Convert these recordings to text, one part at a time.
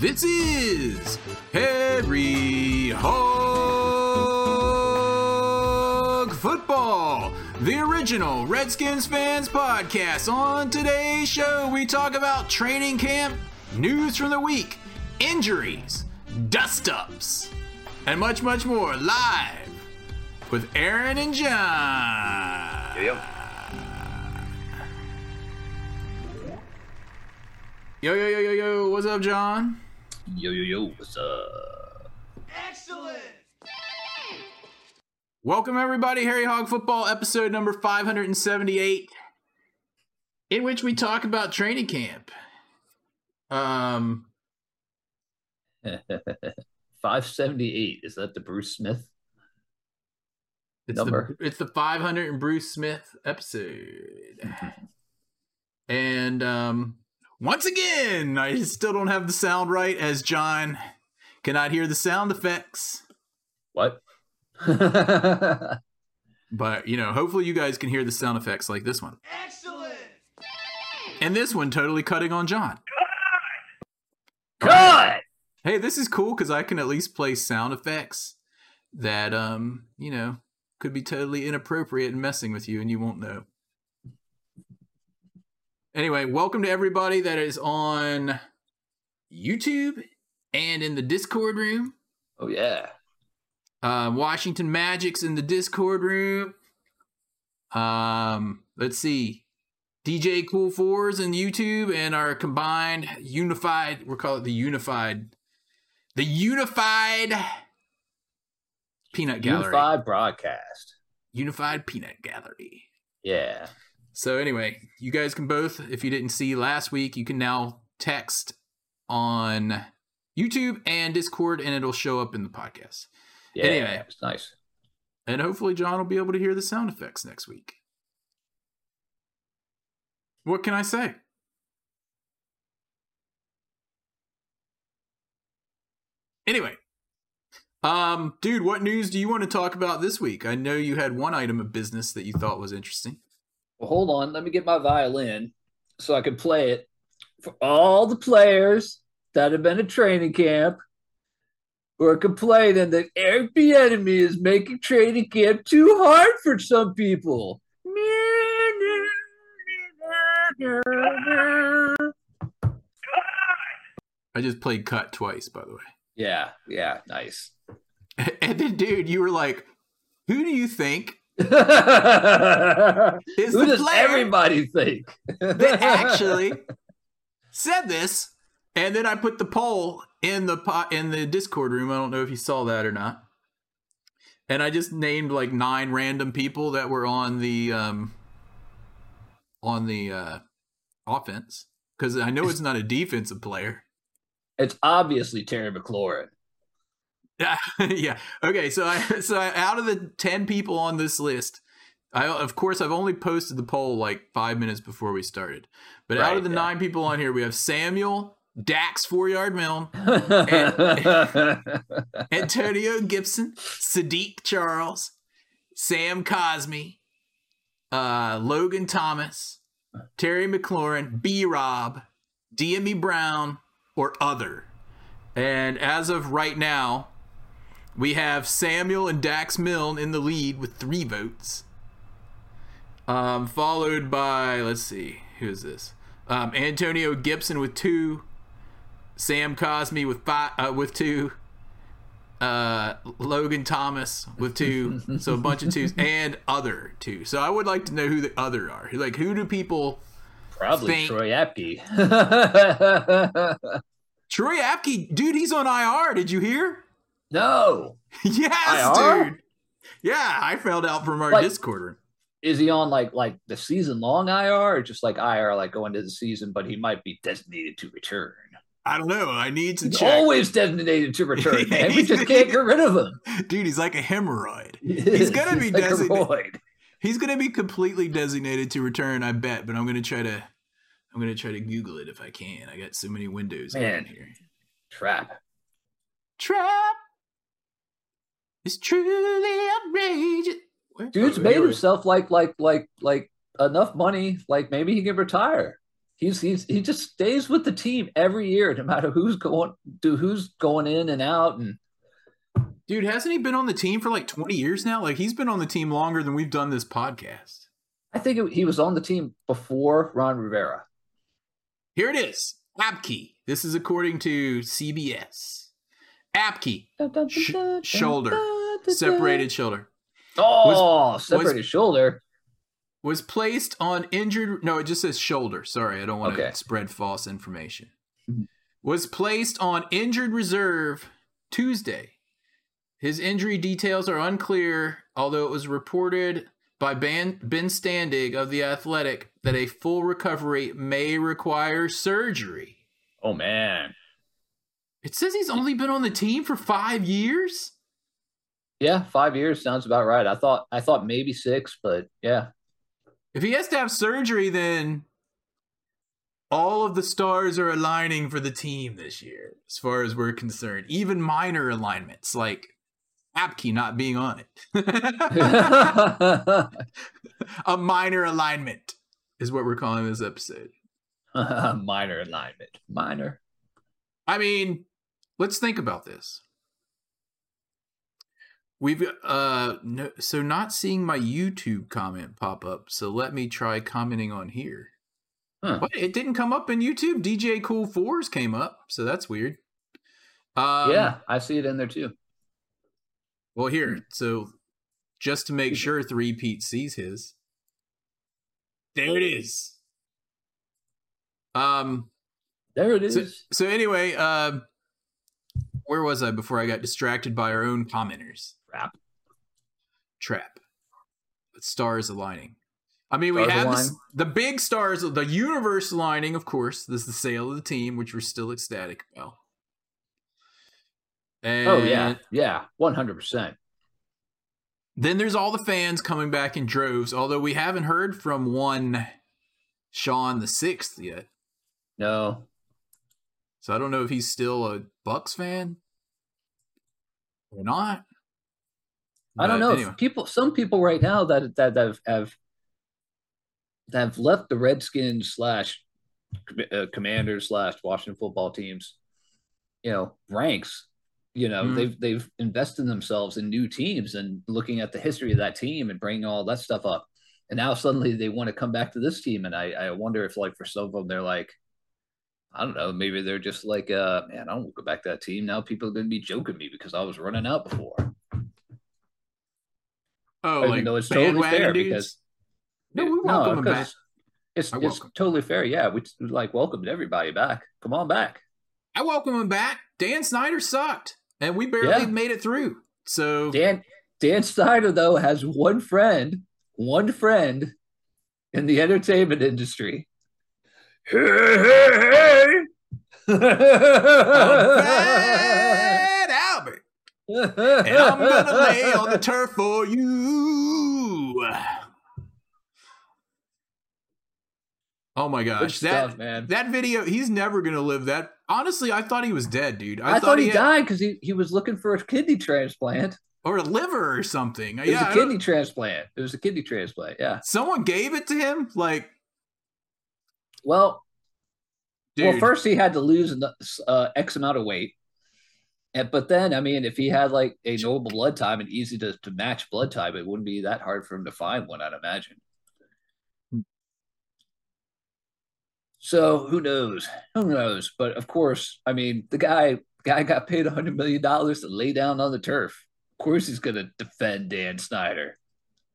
This is Harry Hogg Football, the original Redskins fans podcast. On today's show, we talk about training camp, news from the week, injuries, dust-ups, and much, much more live with Aaron and John. Yep. Yo, what's up, John? Yo, what's up? Excellent! Yay! Welcome, everybody. Harry Hogg Football, episode number 578, in which we talk about training camp. 578, is that the Bruce Smith number? It's the 500 and Bruce Smith episode. And, once again, I still don't have the sound right, as John cannot hear the sound effects. What? But, you know, hopefully you guys can hear the sound effects like this one. Excellent! And this one totally cutting on John. Cut! Right. Hey, this is cool because I can at least play sound effects that, you know, could be totally inappropriate and messing with you and you won't know. Anyway, welcome to everybody that is on YouTube and in the Discord room. Oh, yeah. Washington Magic's in the Discord room. Let's see. DJ Cool Fours in YouTube and our combined unified, we'll call it the Unified Peanut Gallery. Unified Broadcast. Unified Peanut Gallery. Yeah. So anyway, you guys can both, if you didn't see last week, you can now text on YouTube and Discord, and it'll show up in the podcast. Yeah, anyway, it's nice. And hopefully John will be able to hear the sound effects next week. What can I say? Anyway, dude, what news do you want to talk about this week? I know you had one item of business that you thought was interesting. Well, hold on. Let me get my violin so I can play it for all the players that have been at training camp who are complaining that Eric Bieniemy is making training camp too hard for some people. I just played cut twice, by the way. Yeah, nice. And then, dude, you were like, who do you think? Who does everybody think that actually said this? And then I put the poll in the Discord room. I don't know if you saw that or not. And I just named like 9 random people that were on the offense, because I know it's not a defensive player. It's obviously Terry McLaurin. Yeah. Okay. So I, out of the 10 people on this list, I've only posted the poll like 5 minutes before we started, but right, out of the 9 people on here, we have Samuel, Dax 4-yard Milne, Antonio Gibson, Sadiq Charles, Sam Cosmi, Logan Thomas, Terry McLaurin, B-Rob, DME Brown, or other. And as of right now, we have Samuel and Dax Milne in the lead with 3 votes. Followed by, let's see, who is this? Antonio Gibson with 2. Sam Cosmi with 2. Logan Thomas with 2. So a bunch of 2s and other 2. So I would like to know who the other are. Like, who do people think? Troy Apke. Troy Apke, dude, he's on IR. Did you hear? No. Yes, IR? Dude. Yeah, I found out from our Discord. Is he on like the season long IR, or just like IR like going into the season, but he might be designated to return? I don't know. I need to check. Always designated to return, man. We just can't get rid of him. Dude, he's like a hemorrhoid. He's going to be designated. He's going to be completely designated to return, I bet, but I'm going to try to Google it if I can. I got so many windows in here. Trap. It's truly outrageous. Dude's made himself like enough money. Like maybe he can retire. He just stays with the team every year, no matter who's going in and out. And dude, hasn't he been on the team for like 20 years now? Like he's been on the team longer than we've done this podcast. I think he was on the team before Ron Rivera. Here it is, Apke. This is according to CBS. Apke, shoulder, separated shoulder. Separated shoulder. Was placed on injured... No, it just says shoulder. Sorry, I don't want to spread false information. Was placed on injured reserve Tuesday. His injury details are unclear, although it was reported by Ben Standig of The Athletic that a full recovery may require surgery. Oh, man. It says he's only been on the team for 5 years? Yeah, 5 years sounds about right. I thought maybe 6, but yeah. If he has to have surgery, then all of the stars are aligning for the team this year, as far as we're concerned. Even minor alignments, like Apke not being on it. A minor alignment is what we're calling this episode. Minor alignment. Minor. I mean, let's think about this. We've so not seeing my YouTube comment pop up, so let me try commenting on here. Huh. What? It didn't come up in YouTube. DJ Cool Fours came up, so that's weird. Yeah, I see it in there too. Well, here, so just to make sure 3Pete sees his. There it is. There it is. So anyway, where was I before I got distracted by our own commenters? Trap. But stars aligning. I mean, we have the big stars, the universe aligning, of course. This is the sale of the team, which we're still ecstatic about. And oh, yeah. Yeah, 100%. Then there's all the fans coming back in droves, although we haven't heard from one Sean the Sixth yet. No. So I don't know if he's still a Bucks fan or not. I don't know. Anyway. Some people right now that have left the Redskins /Commanders /Washington football teams, ranks. They've invested themselves in new teams and looking at the history of that team and bringing all that stuff up. And now suddenly they want to come back to this team. And I wonder if like for some of them, they're like, I don't know, maybe they're just like, man, I don't want to go back to that team. Now people are going to be joking me because I was running out before. Oh, like it's totally fair dudes? Because no, we welcome them back. It's totally fair. Yeah, we like welcomed everybody back. Come on back. I welcome them back. Dan Snyder sucked. And we barely made it through. So Dan Snyder, though, has one friend in the entertainment industry. Hey. Fat Albert. And I'm going to lay on the turf for you. Oh, my gosh. That video, he's never going to live that. Honestly, I thought he was dead, dude. I thought he died because he was looking for a kidney transplant. Or a liver or something. It was a kidney transplant, yeah. Someone gave it to him? Like... Well, first he had to lose X amount of weight. But then, I mean, if he had like a normal blood type and easy to match blood type, it wouldn't be that hard for him to find one, I'd imagine. So who knows? But of course, I mean, the guy got paid $100 million to lay down on the turf. Of course he's going to defend Dan Snyder.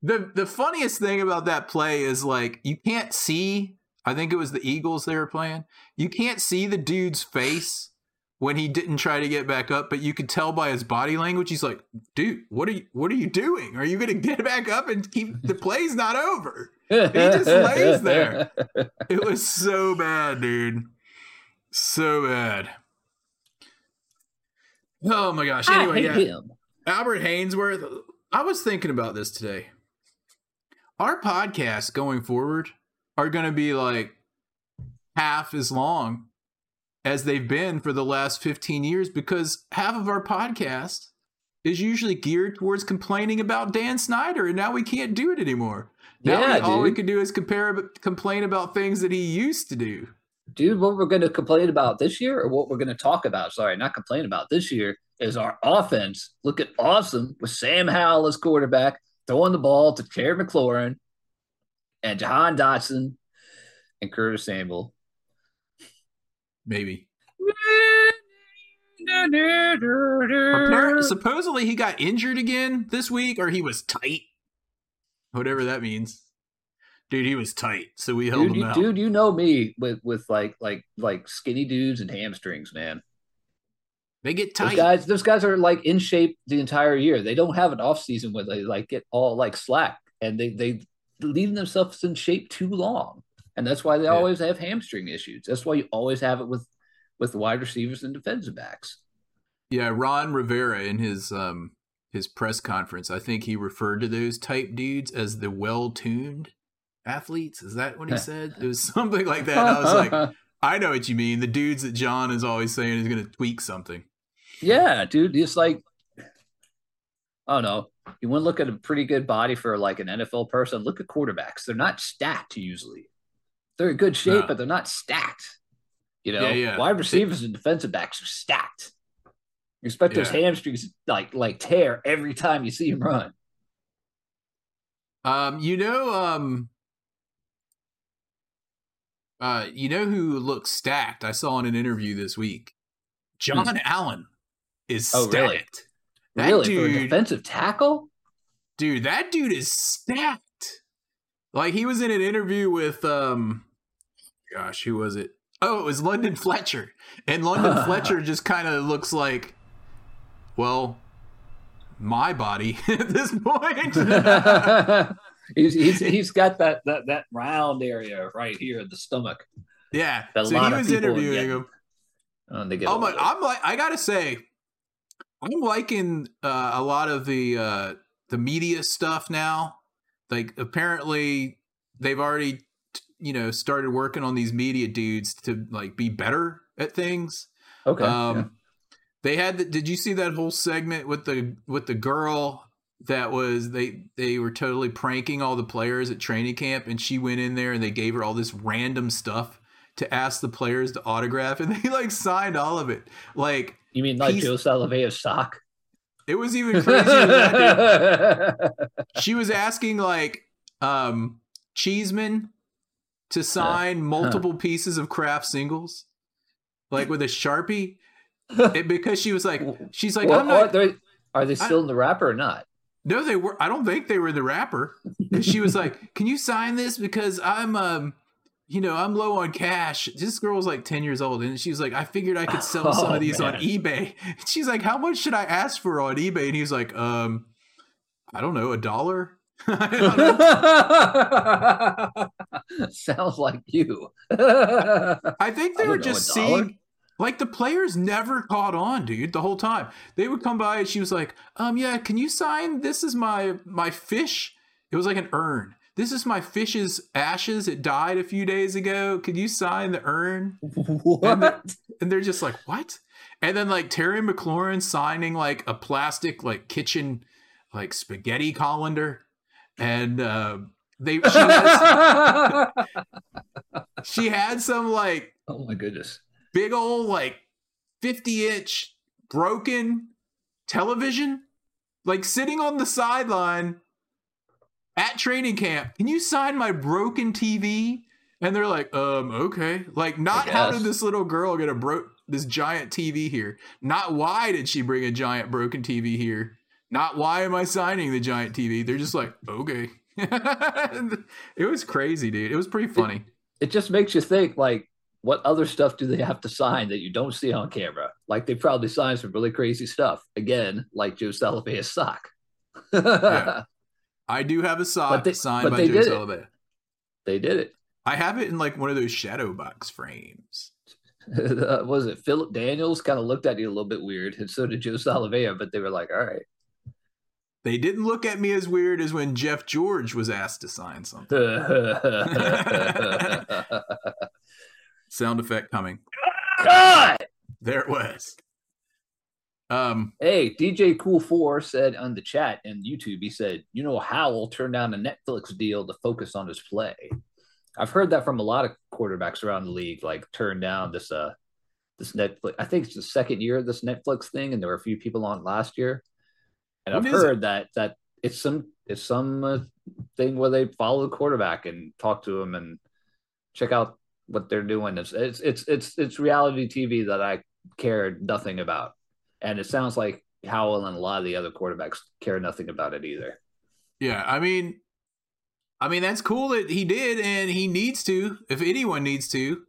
The funniest thing about that play is like, you can't see... I think it was the Eagles they were playing. You can't see the dude's face when he didn't try to get back up, but you could tell by his body language. He's like, dude, what are you doing? Are you going to get back up and keep the play's not over? And he just lays there. It was so bad, dude. So bad. Oh my gosh. Anyway, I hate him. Albert Hainsworth. I was thinking about this today. our podcasts going forward are going to be like half as long as they've been for the last 15 years, because half of our podcast is usually geared towards complaining about Dan Snyder, and now we can't do it anymore. Now all we can do is complain about things that he used to do. Dude, what we're going to complain about this year, or what we're going to talk about, sorry, not complain about this year, is our offense looking awesome with Sam Howell as quarterback, throwing the ball to Terry McLaurin and Jahan Dotson and Curtis Samuel. Maybe. Supposedly he got injured again this week, or he was tight. Whatever that means. Dude, he was tight, so we held him out. Dude, you know me with like skinny dudes and hamstrings, man. They get tight. Those guys are like in shape the entire year. They don't have an off season where they like get all like slack, and they leave themselves in shape too long, and that's why they always have hamstring issues. That's why you always have it with wide receivers and defensive backs. Yeah, Ron Rivera in his press conference, I think he referred to those type dudes as the well-tuned athletes. Is that what he said? It was something like that. I was like, I know what you mean. The dudes that John is always saying is going to tweak something. Yeah, dude. It's like, oh no, you want to look at a pretty good body for like an NFL person. Look at quarterbacks. They're not stacked usually. They're in good shape, but they're not stacked. You know, wide receivers and defensive backs are stacked. You expect those hamstrings to like tear every time you see him run. You know who looks stacked? I saw in an interview this week, John Allen is stacked. Really? That really? Dude, for a defensive tackle? Dude, that dude is stacked. Like, he was in an interview with, gosh, who was it? Oh, it was London Fletcher. And London Fletcher just kind of looks like, well, my body at this point. He's got that round area right here in the stomach. Yeah. So he was interviewing him. Oh my! I'm like, I gotta say, I'm liking a lot of the media stuff now. Like, apparently they've already, started working on these media dudes to like be better at things. Okay. They had. Did you see that whole segment with the girl? That was they were totally pranking all the players at training camp, and she went in there and they gave her all this random stuff to ask the players to autograph, and they like signed all of it. Like, you mean like Joe Salovea's sock? It was even crazier than that, dude. She was asking like Cheeseman to sign multiple pieces of Kraft singles, like with a Sharpie, and because she's like, well, I'm not. Are they still in the wrapper or not? No, they were. I don't think they were the rapper. And she was like, "Can you sign this? Because I'm, I'm low on cash." This girl was like 10 years old, and she was like, "I figured I could sell some of these on eBay." And she's like, "How much should I ask for on eBay?" And he's like, I don't know, $1." Sounds like you. I think they were just seeing. Like, the players never caught on, dude, the whole time. They would come by and she was like, can you sign? This is my fish. It was like an urn. This is my fish's ashes. It died a few days ago. Could you sign the urn? What? And they're just like, what? And then like Terry McLaurin signing like a plastic, like kitchen, like spaghetti colander. And she had some like, oh my goodness, big old like 50-inch broken television, like sitting on the sideline at training camp. Can you sign my broken TV? And they're like, okay. Like, not how did this little girl get this giant TV here? Not why did she bring a giant broken TV here? Not why am I signing the giant TV? They're just like, okay. It was crazy, dude. It was pretty funny. It just makes you think, like, what other stuff do they have to sign that you don't see on camera? Like, they probably signed some really crazy stuff. Again, like Joe Salovea's sock. Yeah. I do have a sock signed by Joe Salovea. They did it. I have it in like one of those shadow box frames. Was it Philip Daniels kind of looked at you a little bit weird, and so did Joe Salovea, but they were like, all right. They didn't look at me as weird as when Jeff George was asked to sign something. Sound effect coming. God! There it was. Hey, DJ Cool4 said on the chat and YouTube, he said, you know, Howell turned down a Netflix deal to focus on his play. I've heard that from a lot of quarterbacks around the league, like turn down this this Netflix. I think it's the second year of this Netflix thing, and there were a few people on last year. And I've heard that it's some thing where they follow the quarterback and talk to him and check out what they're doing. It's reality TV that I cared nothing about. And it sounds like Howell and a lot of the other quarterbacks care nothing about it either. Yeah, I mean that's cool that he did, and he needs to, if anyone needs to,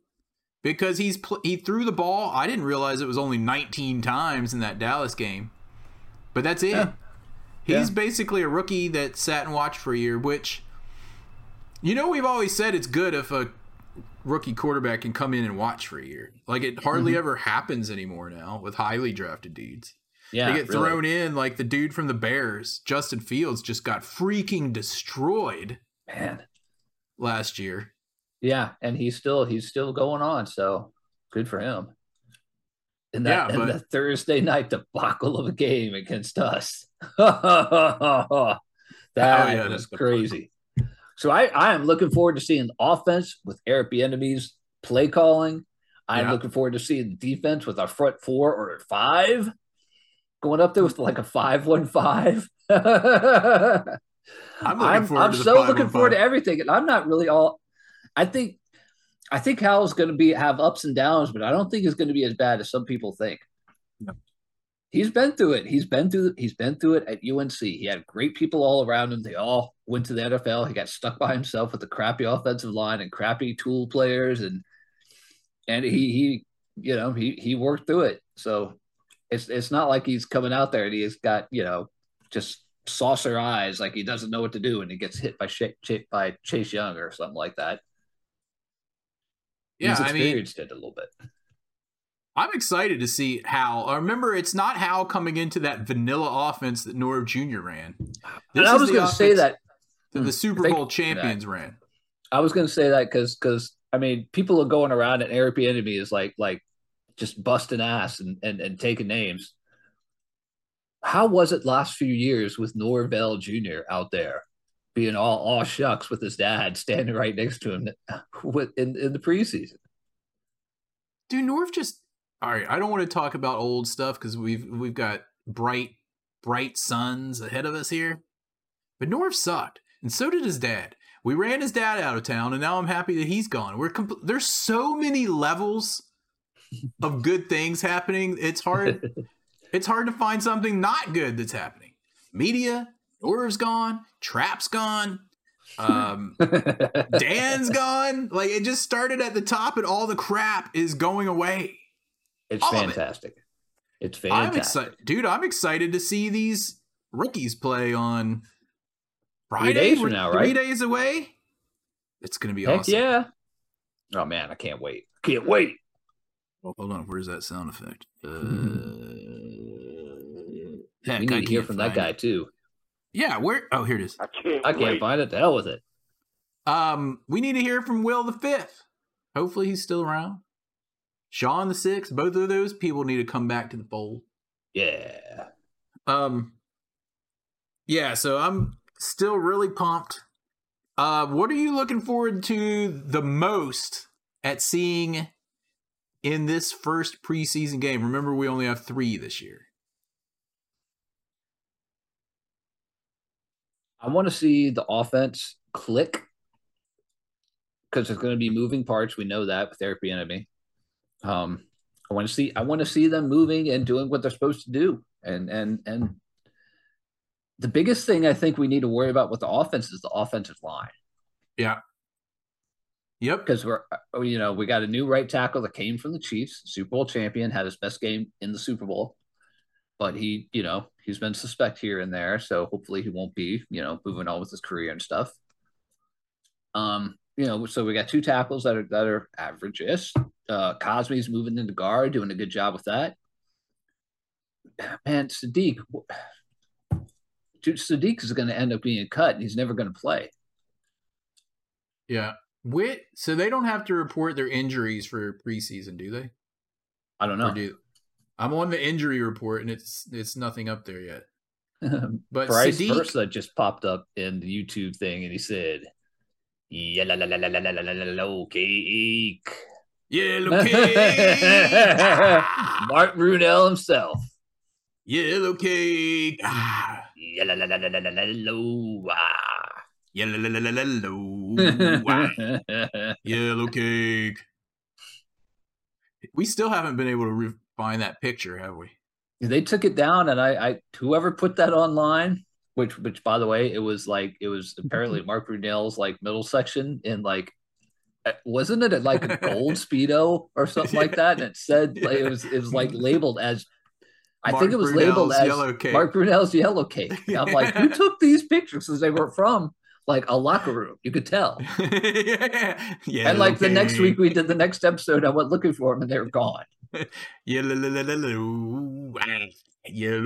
because he threw the ball. I didn't realize it was only 19 times in that Dallas game, but that's it. Yeah. He's basically a rookie that sat and watched for a year, which, you know, we've always said it's good if a rookie quarterback can come in and watch for a year. Like, it hardly ever happens anymore now with highly drafted dudes. Yeah, they get thrown in, like the dude from the Bears, Justin Fields, just got freaking destroyed, man, last year. Yeah, and he's still going on, so good for him. And that Thursday night debacle of a game against us. That was crazy. So I am looking forward to seeing the offense with Eric Bieniemy's play calling. I'm looking forward to seeing the defense with our front four or five going up there with like a 5-1-5. I'm looking forward to everything, and I'm not really all. I think Howell's going to have ups and downs, but I don't think it's going to be as bad as some people think. No. He's been through it. He's been through it at UNC. He had great people all around him. They all went to the NFL. He got stuck by himself with the crappy offensive line and crappy tool players, and he worked through it. So it's not like he's coming out there and he's got, you know, just saucer eyes, like he doesn't know what to do, and he gets hit by Chase Young or something like that. Yeah, he's experienced it a little bit. I'm excited to see Hal. Remember, it's not Hal coming into that vanilla offense that Norv Jr. ran. I was going to say that the Super Bowl champions ran. I was going to say that because I mean, people are going around and Eric Bieniemy is like just busting ass and taking names. How was it last few years with Norvell Jr. out there being all shucks with his dad standing right next to him in the preseason? Dude, Norv just. All right, I don't want to talk about old stuff because we've got bright suns ahead of us here. But Norv sucked, and so did his dad. We ran his dad out of town, and now I'm happy that he's gone. There's so many levels of good things happening. It's hard to find something not good that's happening. Media, Norv's gone, Trap's gone, Dan's gone. Like, it just started at the top, and all the crap is going away. It's fantastic. It's fantastic. I'm excited. Dude, I'm excited to see these rookies play on Friday. 3 days from now, right? 3 days away. It's going to be awesome. Yeah. Oh, man, I can't wait. Can't wait. Well, hold on. Where's that sound effect? Heck, we need to hear from that guy, too. Yeah, where? Oh, here it is. I can't find it. The hell with it. We need to hear from Will the Fifth. Hopefully he's still around. Sean the Sixth, both of those people need to come back to the fold. Yeah. Yeah, so I'm still really pumped. What are you looking forward to the most at seeing in this first preseason game? Remember, we only have 3 this year. I want to see the offense click because there's going to be moving parts. We know that with Eric Bieniemy. I want to see them moving and doing what they're supposed to do. And the biggest thing I think we need to worry about with the offense is the offensive line. Yeah. Yep. Because we got a new right tackle that came from the Chiefs, Super Bowl champion, had his best game in the Super Bowl, but he's been suspect here and there. So hopefully he won't be, moving on with his career and stuff. So we got 2 tackles that are average-ish. Cosme's moving into guard, doing a good job with that. Man, Sadiq, Sadiq is going to end up being cut, and he's never going to play. Yeah. So they don't have to report their injuries for preseason, do they? I don't know. I'm on the injury report, and it's nothing up there yet. But Bryce Persa just popped up in the YouTube thing, and he said, "Yellow cake." Yellow cake. Mark Brunell himself. Yellow cake. Yellow. Yellow cake. We still haven't been able to find that picture, have we? They took it down, and I whoever put that online, which by the way, it was apparently Mark Brunell's middle section in wasn't it like a gold Speedo or something like that? And it said it was labeled as Mark Brunell's yellow cake. And I'm like, who took these pictures? Because they were from a locker room. You could tell. Yeah. And the next week we did the next episode. I went looking for them and they were gone. Yellow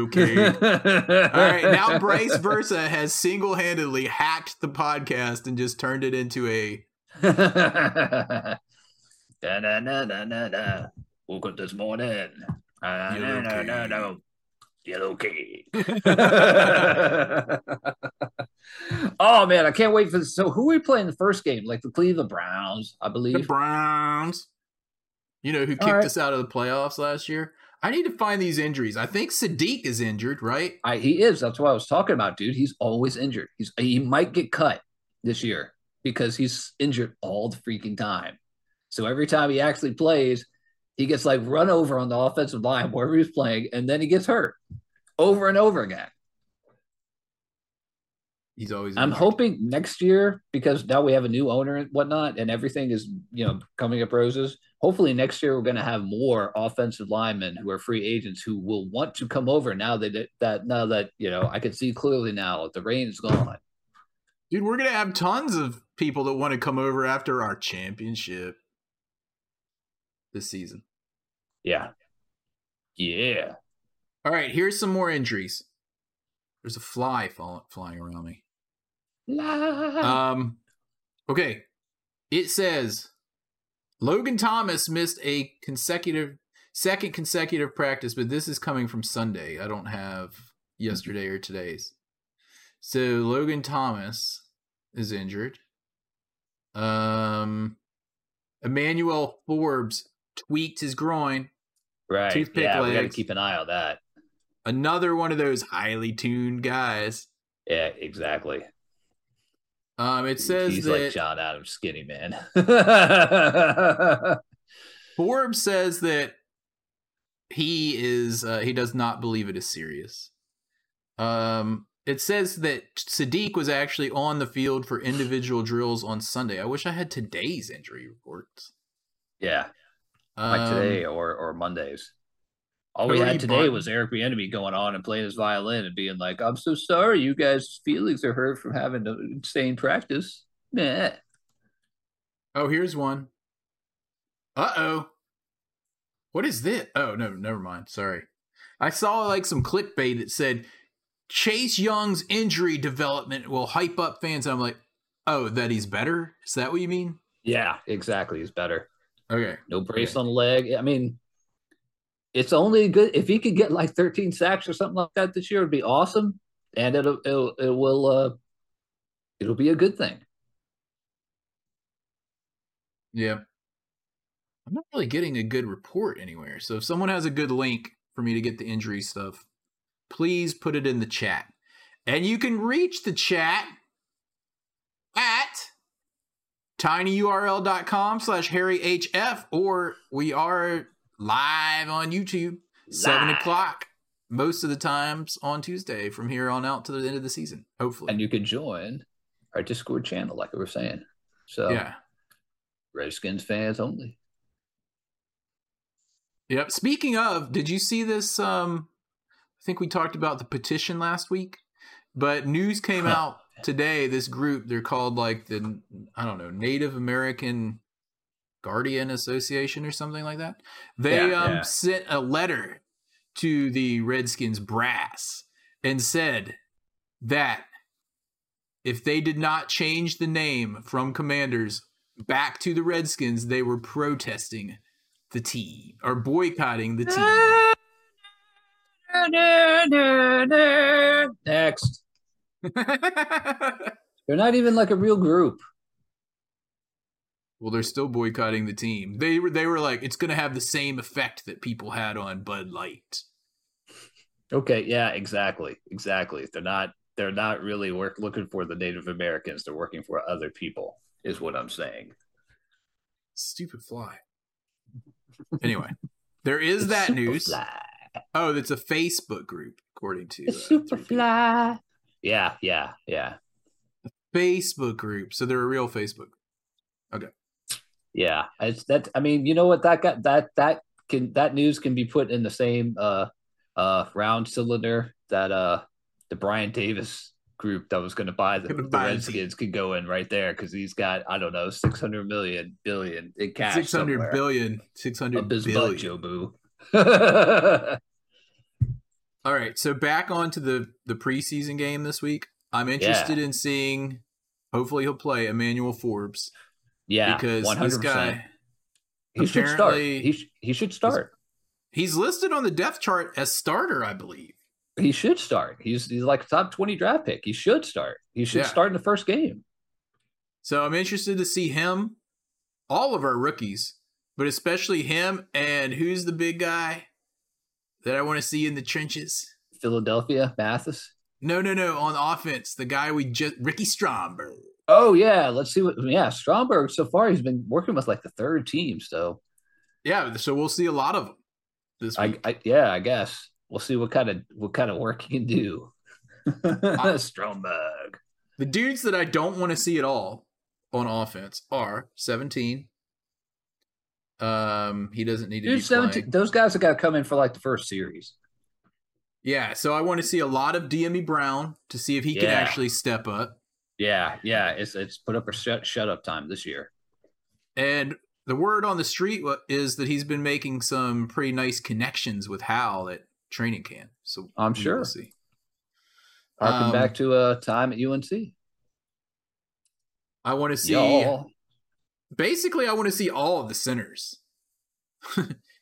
cake. All right. Now Bryce Versa has single-handedly hacked the podcast and just turned it into a woke up this morning. No. Yellow cake. Oh man, I can't wait for this. So who are we playing the first game? The Cleveland Browns, I believe. The Browns. You know who kicked us out of the playoffs last year? I need to find these injuries. I think Sadiq is injured, right? He is. That's what I was talking about, dude. He's always injured. He might get cut this year because he's injured all the freaking time. So every time he actually plays, he gets run over on the offensive line wherever he's playing, and then he gets hurt over and over again. He's always. I'm hoping next year, because now we have a new owner and whatnot, and everything is coming up roses. Hopefully next year we're going to have more offensive linemen who are free agents who will want to come over now that I can see clearly now the rain's gone. Dude, we're going to have tons of people that want to come over after our championship this season. Yeah. Yeah. All right, here's some more injuries. There's a fly flying around me. Okay. It says Logan Thomas missed a second consecutive practice, but this is coming from Sunday. I don't have yesterday or today's. So Logan Thomas is injured. Emmanuel Forbes tweaked his groin. Right. Toothpick legs. We got to keep an eye on that. Another one of those highly tuned guys. Yeah, exactly. It says he's like John Adams, skinny man. Forbes says that he is. He does not believe it is serious. It says that Sadiq was actually on the field for individual drills on Sunday. I wish I had today's injury reports. Yeah, today or Mondays. All we had today was Eric Bieniemy going on and playing his violin and being like, "I'm so sorry, you guys' feelings are hurt from having an insane practice." Nah. Oh, here's one. Uh-oh. What is this? Oh, no, never mind. Sorry. I saw some clickbait that said, Chase Young's injury development will hype up fans. And I'm like, oh, that he's better? Is that what you mean? Yeah, exactly. He's better. Okay. No brace on the leg. I mean... It's only good if he could get 13 sacks or something like that this year. It'd be awesome, and it'll be a good thing. Yeah, I'm not really getting a good report anywhere. So if someone has a good link for me to get the injury stuff, please put it in the chat. And you can reach the chat at tinyurl.com/HarryHF, or we are. Live on YouTube, 7:00 most of the times on Tuesday from here on out to the end of the season, hopefully. And you can join our Discord channel, like we were saying. So, yeah, Redskins fans only. Yep. Speaking of, did you see this? I think we talked about the petition last week, but news came out today. This group, they're called Native American Guardian Association or something like that. They sent a letter to the Redskins brass and said that if they did not change the name from Commanders back to the Redskins, they were protesting the team or boycotting the team. Next. They're not even like a real group. Well, they're still boycotting the team. They were like, it's going to have the same effect that people had on Bud Light. Okay, yeah, exactly. They're not really looking for the Native Americans. They're working for other people, is what I'm saying. Stupid fly. Anyway, there is that news. Fly. Oh, it's a Facebook group, according to Superfly. Yeah. A Facebook group. So they're a real Facebook. Okay. Yeah, it's that. I mean, you know what? That news can be put in the same round cylinder that the Brian Davis group that was going to buy the Redskins could go in right there, because he's got, I don't know, $600 billion in cash. 600 billion. Up his butt, Joe Boo. All right, so back onto the preseason game this week. I'm interested in seeing. Hopefully, he'll play Emmanuel Forbes. Yeah, because 100%. This guy, he should start. He should start. He's listed on the depth chart as starter, I believe. He should start. He's like a top 20 draft pick. He should start. He should start in the first game. So I'm interested to see him, all of our rookies, but especially him. And who's the big guy that I want to see in the trenches? Philadelphia Mathis. No. On offense, the guy Ricky Stromberg. Oh, yeah. Let's see Stromberg, so far, he's been working with like the third team. So, yeah. So we'll see a lot of them this week. I guess. We'll see what kind of work he can do. Stromberg. The dudes that I don't want to see at all on offense are 17. He doesn't need to be 17. Playing. Those guys have got to come in for like the first series. Yeah. So I want to see a lot of DME Brown to see if he can actually step up. Yeah, it's put up a shut-up time this year. And the word on the street is that he's been making some pretty nice connections with Howell at training camp. So I'm sure. We'll see. Harking back to a time at UNC. I want to see... Y'all. Basically, I want to see all of the centers.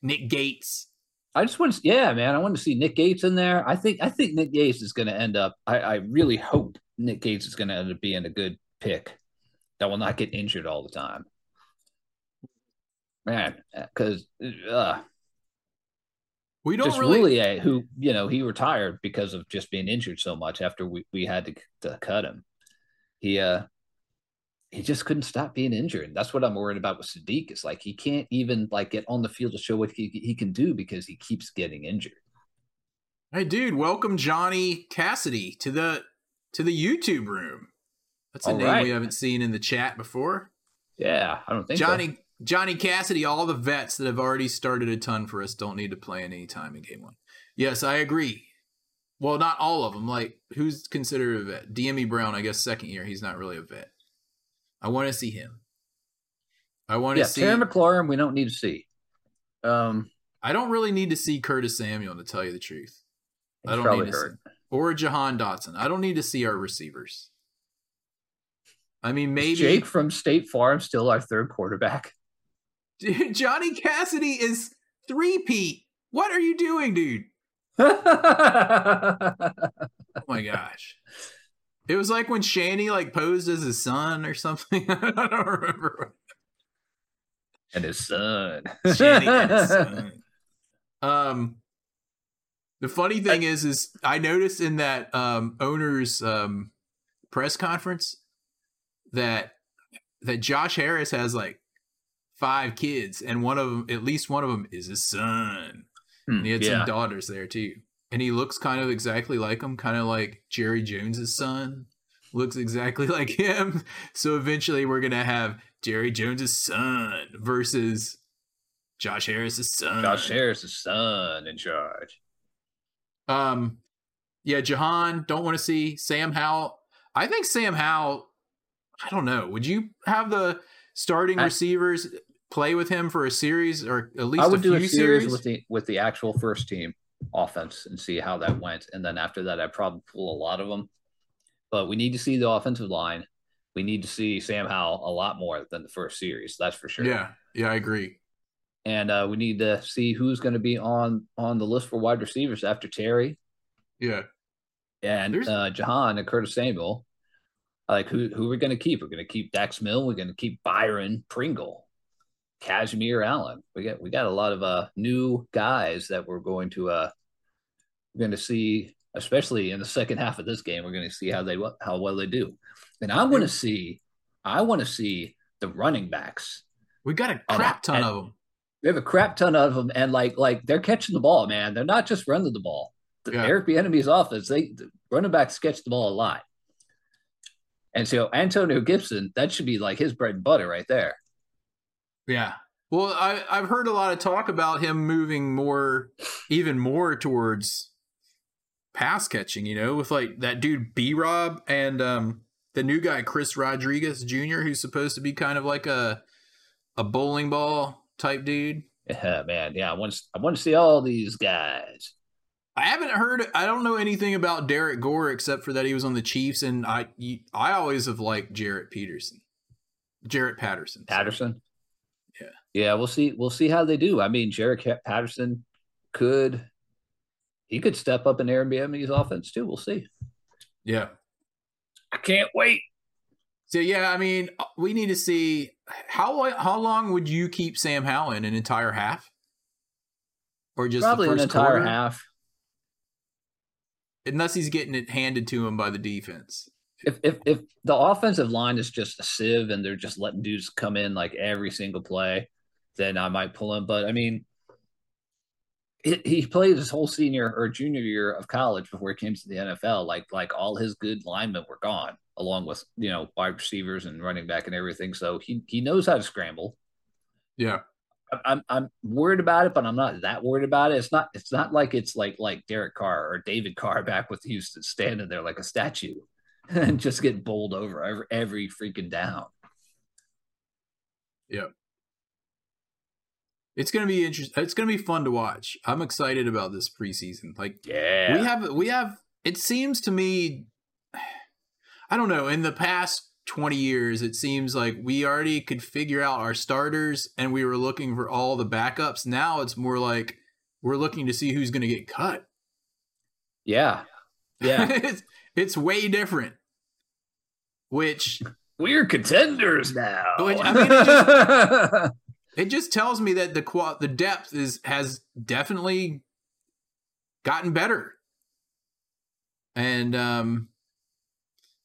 Nick Gates. I just want to... Yeah, man. I want to see Nick Gates in there. I think Nick Gates is going to end up... I really hope Nick Gates is going to end up being a good pick that will not get injured all the time. Man, because we don't really... who, you know, he retired because of just being injured so much after we had to cut him. He just couldn't stop being injured. That's what I'm worried about with Sadiq. It's like he can't even like get on the field to show what he can do because he keeps getting injured. Hey, dude, welcome Johnny Cassidy to the... to the YouTube room. That's a name we haven't seen in the chat before. Yeah, I don't think so. Johnny Cassidy, all the vets that have already started a ton for us don't need to play any time in game one. Yes, I agree. Well, not all of them. Like, who's considered a vet? DME Brown, I guess, second year. He's not really a vet. I want to see him. I want to see... Terry McLaurin, we don't need to see. I don't really need to see Curtis Samuel, to tell you the truth. I don't need to see... Or Jahan Dotson. I don't need to see our receivers. I mean, maybe... Is Jake from State Farm still our third quarterback? Dude, Johnny Cassidy is 3-peat. What are you doing, dude? Oh, my gosh. It was like when Shanny, like, posed as his son or something. I don't remember. And his son. Shanny and his son. The funny thing is I noticed in that owner's press conference that Josh Harris has like 5 kids, and at least one of them is his son. And he had some daughters there too. And he looks kind of exactly like him, kind of like Jerry Jones's son looks exactly like him. So eventually we're going to have Jerry Jones's son versus Josh Harris's son. Josh Harris's son in charge. Jahan, don't want to see Sam Howell. I think Sam Howell, I don't know. Would you have the starting receivers play with him for a series or at least a few series with the actual first team offense and see how that went? And then after that, I'd probably pull a lot of them But we need to see the offensive line. We need to see Sam Howell a lot more than the first series. That's for sure. Yeah, I agree. And we need to see who's going to be on the list for wide receivers after Terry. Yeah. And Jahan and Curtis Samuel. Like, who are we going to keep? We're going to keep Dax Milne. We're going to keep Byron Pringle, Casimir Allen. We got a lot of new guys that we're going to see, especially in the second half of this game. We're going to see how well they do. And I want to see the running backs. We got a crap ton of them. We have a crap ton of them, and like they're catching the ball, man. They're not just running the ball. Yeah. Eric Bieniemy's offense, the running backs catch the ball a lot. And so Antonio Gibson, that should be like his bread and butter right there. Yeah. Well, I've heard a lot of talk about him moving even more towards pass catching, you know, with like that dude B-Rob and the new guy, Chris Rodriguez Jr., who's supposed to be kind of like a bowling ball type dude. Yeah, man. Yeah, I want to see all these guys. I don't know anything about Derek Gore except for that he was on the Chiefs, and I always have liked Jaret Patterson. Yeah, we'll see how they do. I mean, Jaret Patterson could step up in Eric Bieniemy's offense too. We'll see. Yeah, I can't wait. So yeah, I mean, we need to see how long would you keep Sam Howell in an entire half, or just probably the first an entire quarter? Half. Unless he's getting it handed to him by the defense. If the offensive line is just a sieve and they're just letting dudes come in like every single play, then I might pull him. But, I mean, he played his whole senior or junior year of college before he came to the NFL. Like all his good linemen were gone, along with, you know, wide receivers and running back and everything. So he knows how to scramble. Yeah. I'm worried about it, but I'm not that worried about it. It's not like it's like Derek Carr or David Carr back with Houston standing there like a statue and just getting bowled over every freaking down. Yeah. It's going to be interesting. It's going to be fun to watch. I'm excited about this preseason. Like, yeah, we have, it seems to me, I don't know, in the past 20 years, it seems like we already could figure out our starters and we were looking for all the backups. Now it's more like we're looking to see who's going to get cut. Yeah. it's way different, which we're contenders now. Which, I mean, it just tells me that the depth has definitely gotten better. And,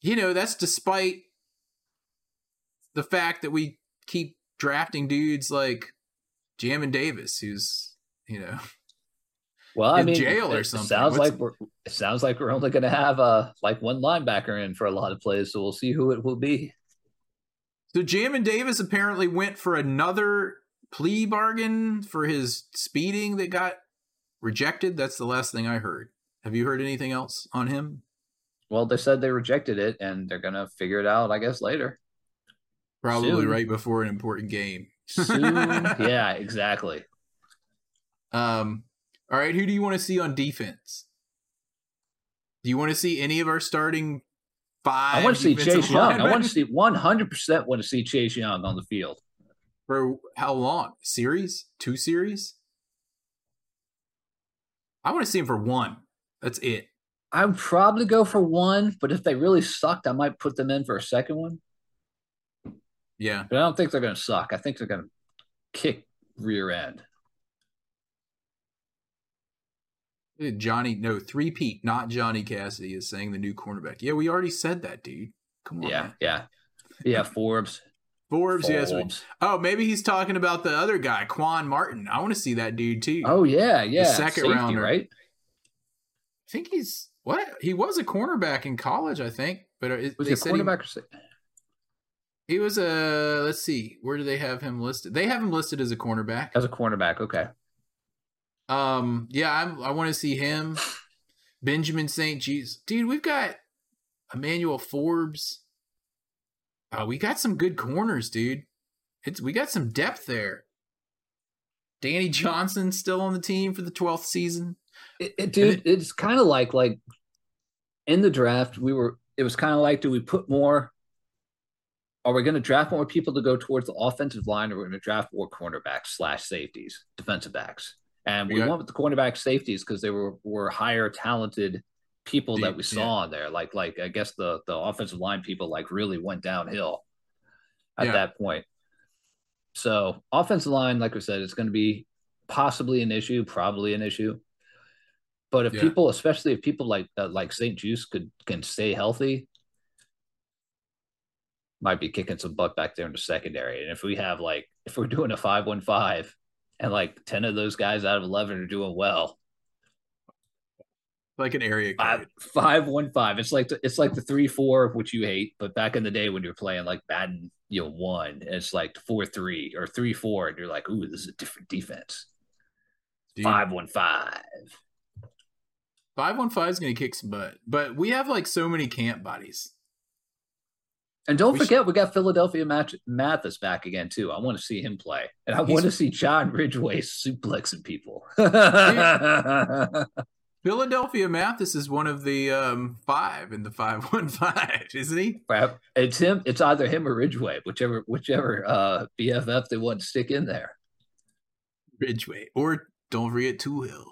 you know, that's despite the fact that we keep drafting dudes like Jamin Davis, who's, you know, jail or something. It sounds like we're only going to have like one linebacker in for a lot of plays, so we'll see who it will be. So Jamin Davis apparently went for another plea bargain for his speeding that got rejected. That's the last thing I heard. Have you heard anything else on him? Well, they said they rejected it, and they're going to figure it out, I guess, later. Probably soon. Right before an important game. Soon. Yeah, exactly. All right, who do you want to see on defense? Do you want to see any of our starting five? I want to see Chase Young. I want to see 100% want to see Chase Young on the field. For how long? Series? Two series? I want to see him for one. That's it. I would probably go for one, but if they really sucked, I might put them in for a second one. Yeah. But I don't think they're going to suck. I think they're going to kick rear end. Three-peat, not Johnny Cassidy, is saying the new cornerback. Yeah, we already said that, dude. Come on. Yeah, Forbes, yes. Maybe he's talking about the other guy, Quan Martin. I want to see that dude, too. Oh, yeah. The second safety, rounder. Right? I think he was a cornerback in college, I think. But was he a cornerback or safety? He was a, let's see, where do they have him listed? They have him listed as a cornerback. Okay. Yeah, I want to see him. Benjamin St-Juste. Dude, we've got Emmanuel Forbes. We got some good corners, dude. We got some depth there. Danny Johnson still on the team for the 12th season. It's kind of like in the draft, we were it was kind of like, do we put more, are we going to draft more people to go towards the offensive line, or we're going to draft more cornerbacks / safeties, defensive backs? And we went with the cornerback safeties because they were higher talented people that we saw on there. Like I guess the offensive line people like really went downhill at that point. So offensive line, like I said, it's going to be possibly an issue, probably an issue. But if people, especially if people like St-Juste can stay healthy, might be kicking some butt back there in the secondary. And if we have if we're doing a 5-1-5 and 10 of those guys out of 11 are doing well, like an area code 5-1-5. It's like the 3-4, which you hate, but back in the day when you were playing like Madden, one, it's like 4-3 or 3-4, and you're like, ooh, this is a different defense. 5-1-5. 5-1-5 is going to kick some butt, but we have so many camp bodies. And we got Philadelphia Mathis back again too. I want to see him play, and I want to see John Ridgeway suplexing people. Philadelphia Mathis is one of the 5 in the 5-1-5, isn't he? It's him. It's either him or Ridgeway, whichever BFF they want to stick in there. Ridgeway, or don't forget Tuhill.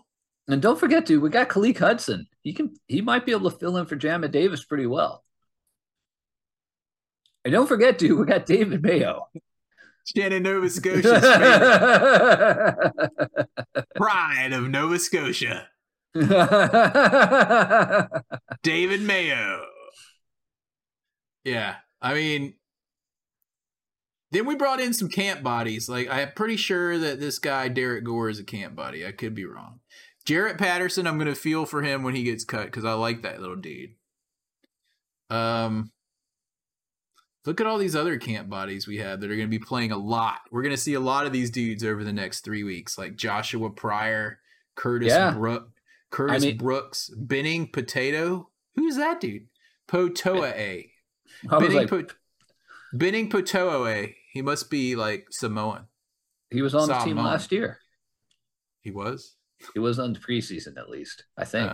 And don't forget, dude, we got Khalik Hudson. He might be able to fill in for Jamin Davis pretty well. And don't forget, dude, we got David Mayo. Shannon, Nova Scotia's favorite. Pride of Nova Scotia. David Mayo. Yeah, I mean, then we brought in some camp bodies. I'm pretty sure that this guy, Derek Gore, is a camp body. I could be wrong. Jaret Patterson, I'm going to feel for him when he gets cut because I like that little dude. Look at all these other camp bodies we have that are going to be playing a lot. We're going to see a lot of these dudes over the next 3 weeks, like Joshua Pryor, Curtis Brooks, Benning Potoa'e. Who's that dude? Potoa'e. Benning Potoa'e. He must be Samoan. He was on the team last year. He was? He was on the preseason, at least, I think.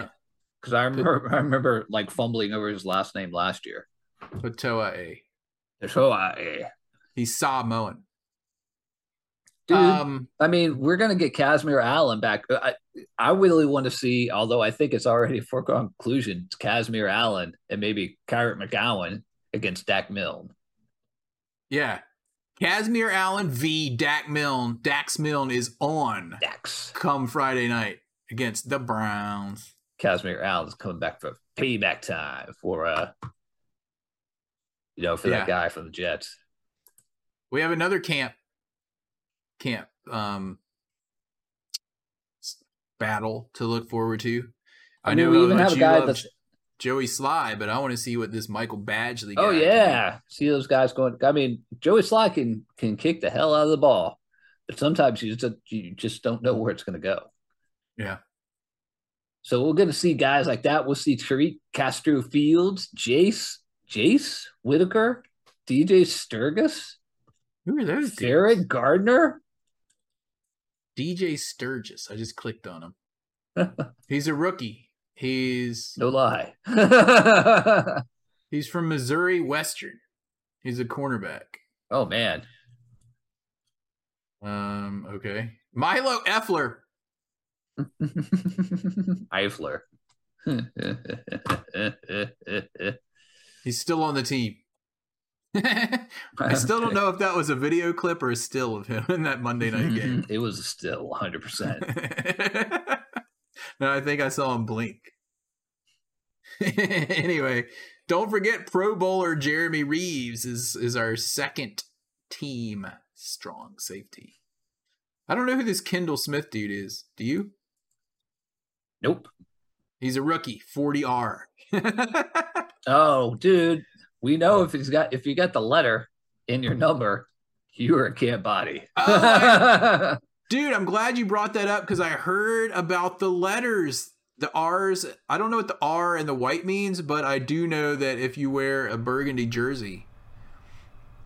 Because I remember fumbling over his last name last year. Potoa'e. He's Samoan. Dude, we're going to get Casimir Allen back. I really want to see, although I think it's already a foregone conclusion, Casimir Allen and maybe Kyrett McGowan against Dax Milne. Yeah. Casimir Allen v. Dax Milne. Dax Milne is on come Friday night against the Browns. Casimir Allen's coming back for payback time for that guy from the Jets. We have another camp battle to look forward to. I know we even have a guy that's Joey Sly, but I want to see what this Michael Badgley guy. Oh yeah, can. See those guys going. I mean, Joey Sly can kick the hell out of the ball, but sometimes you just don't know where it's going to go. Yeah. So we're going to see guys like that. We'll see Tariq Castro-Fields, Jace Whitaker, DJ Sturgis. Who are those? Jared Gardner? DJ Sturgis. I just clicked on him. He's a rookie. He's... No lie. He's from Missouri Western. He's a cornerback. Oh, man. Okay. Milo Eifler. Eifler. He's still on the team. I still don't know if that was a video clip or a still of him in that Monday night game. It was a still, 100%. No, I think I saw him blink. Anyway, don't forget Pro Bowler Jeremy Reeves is our second team strong safety. I don't know who this Kendall Smith dude is. Do you? Nope. He's a rookie, 40R. Oh, dude, we know if you got the letter in your number, you're a camp body. Dude, I'm glad you brought that up because I heard about the letters, the R's. I don't know what the R and the white means, but I do know that if you wear a burgundy jersey,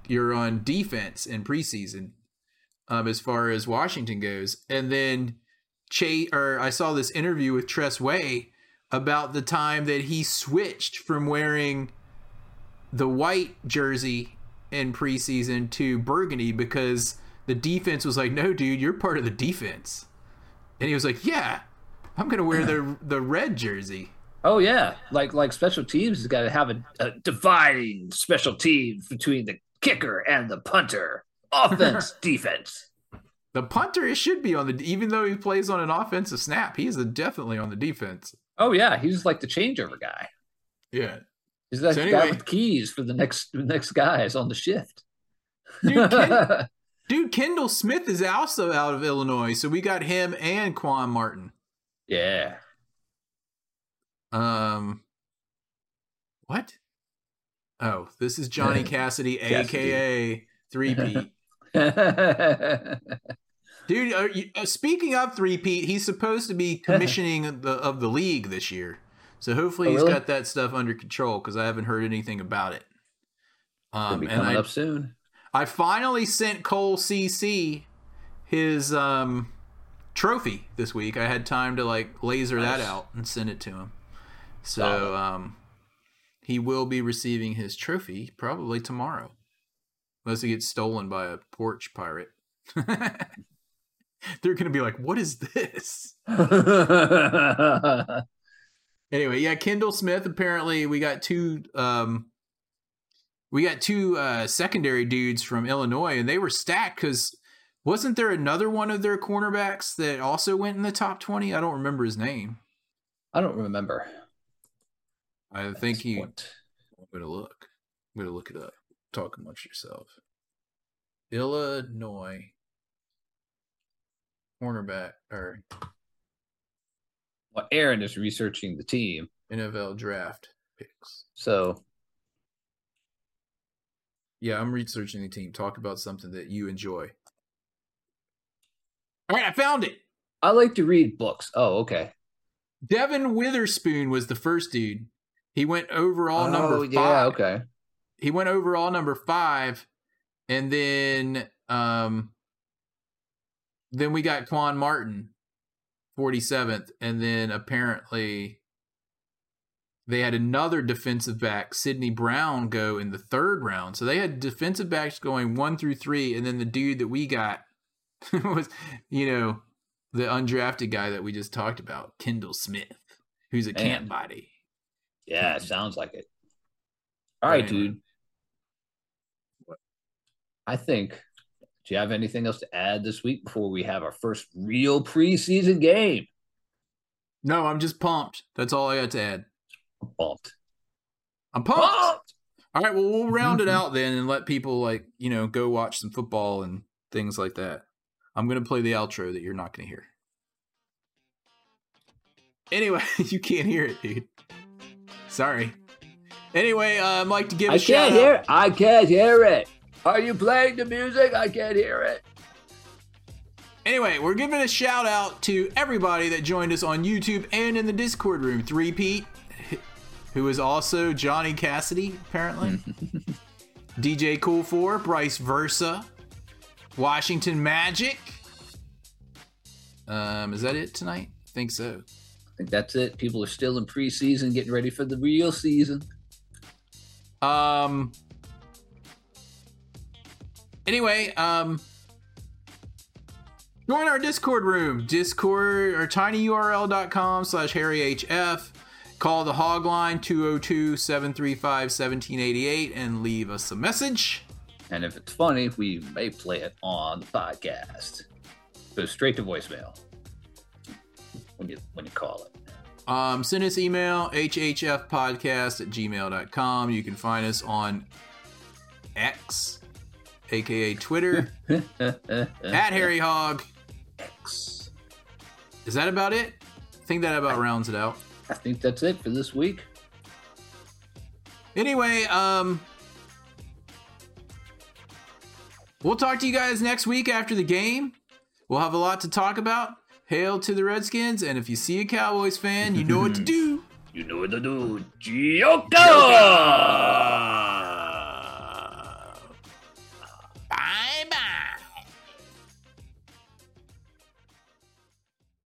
you're on defense in preseason, as far as Washington goes. And then I saw this interview with Tress Way about the time that he switched from wearing the white jersey in preseason to burgundy because the defense was like, no, dude, you're part of the defense. And he was like, yeah, I'm going to wear the red jersey. Oh, yeah. Like special teams has got to have a dividing special teams between the kicker and the punter. Offense, defense. The punter, it should be on the – even though he plays on an offensive snap, he's definitely on the defense. Oh, yeah. He's like the changeover guy. Yeah. He's like the guy with keys for the next guys on the shift. Dude, Kendall Smith is also out of Illinois, so we got him and Quan Martin. Yeah. What? Oh, this is Johnny Cassidy. a.k.a. 3P. Dude, speaking of 3P, he's supposed to be commissioning of the league this year. So hopefully he's got that stuff under control because I haven't heard anything about it. It'll be coming up soon. I finally sent Cole CC his trophy this week. I had time to laser that out and send it to him. So he will be receiving his trophy probably tomorrow. Unless it gets stolen by a porch pirate. They're going to be like, what is this? Anyway, yeah, Kendall Smith, apparently we got two secondary dudes from Illinois, and they were stacked because wasn't there another one of their cornerbacks that also went in the top 20? I don't remember his name. I don't remember. I think he... I'm going to look it up. Talk amongst yourself. Illinois cornerback or well, Aaron is researching the team. NFL draft picks. So yeah, I'm researching the team. Talk about something that you enjoy. All right, I found it. I like to read books. Oh, okay. Devin Witherspoon was the first dude. He went overall number 5. Yeah, okay. He went overall number 5, and then we got Quan Martin, 47th, and then apparently they had another defensive back, Sidney Brown, go in the 3rd round. So they had defensive backs going 1 through 3, and then the dude that we got was, the undrafted guy that we just talked about, Kendall Smith, who's a camp body. Yeah, it sounds like it. All right, dude. I think, do you have anything else to add this week before we have our first real preseason game? No, I'm just pumped. That's all I got to add. I'm pumped! All right, well, we'll round it out then and let people, go watch some football and things like that. I'm going to play the outro that you're not going to hear. Anyway, you can't hear it, dude. Sorry. Anyway, I'd like to give a shout out. I can't hear it. Are you playing the music? I can't hear it. Anyway, we're giving a shout out to everybody that joined us on YouTube and in the Discord room. 3Pete, who is also Johnny Cassidy, apparently. DJ Cool4, Bryce Versa, Washington Magic. Is that it tonight? I think so. I think that's it. People are still in preseason, getting ready for the real season. Join our Discord room, Discord or tinyurl.com/HarryHF. Call the hog line 202-735-1788 and leave us a message. And if it's funny, we may play it on the podcast. Go straight to voicemail when you call it. Send us email, hhfpodcast@gmail.com. You can find us on X, a.k.a. Twitter, at Harry Hogg. X. Is that about it? I think that about rounds it out. I think that's it for this week. Anyway, we'll talk to you guys next week after the game. We'll have a lot to talk about. Hail to the Redskins, and if you see a Cowboys fan, you know what to do. You know what to do. Joker!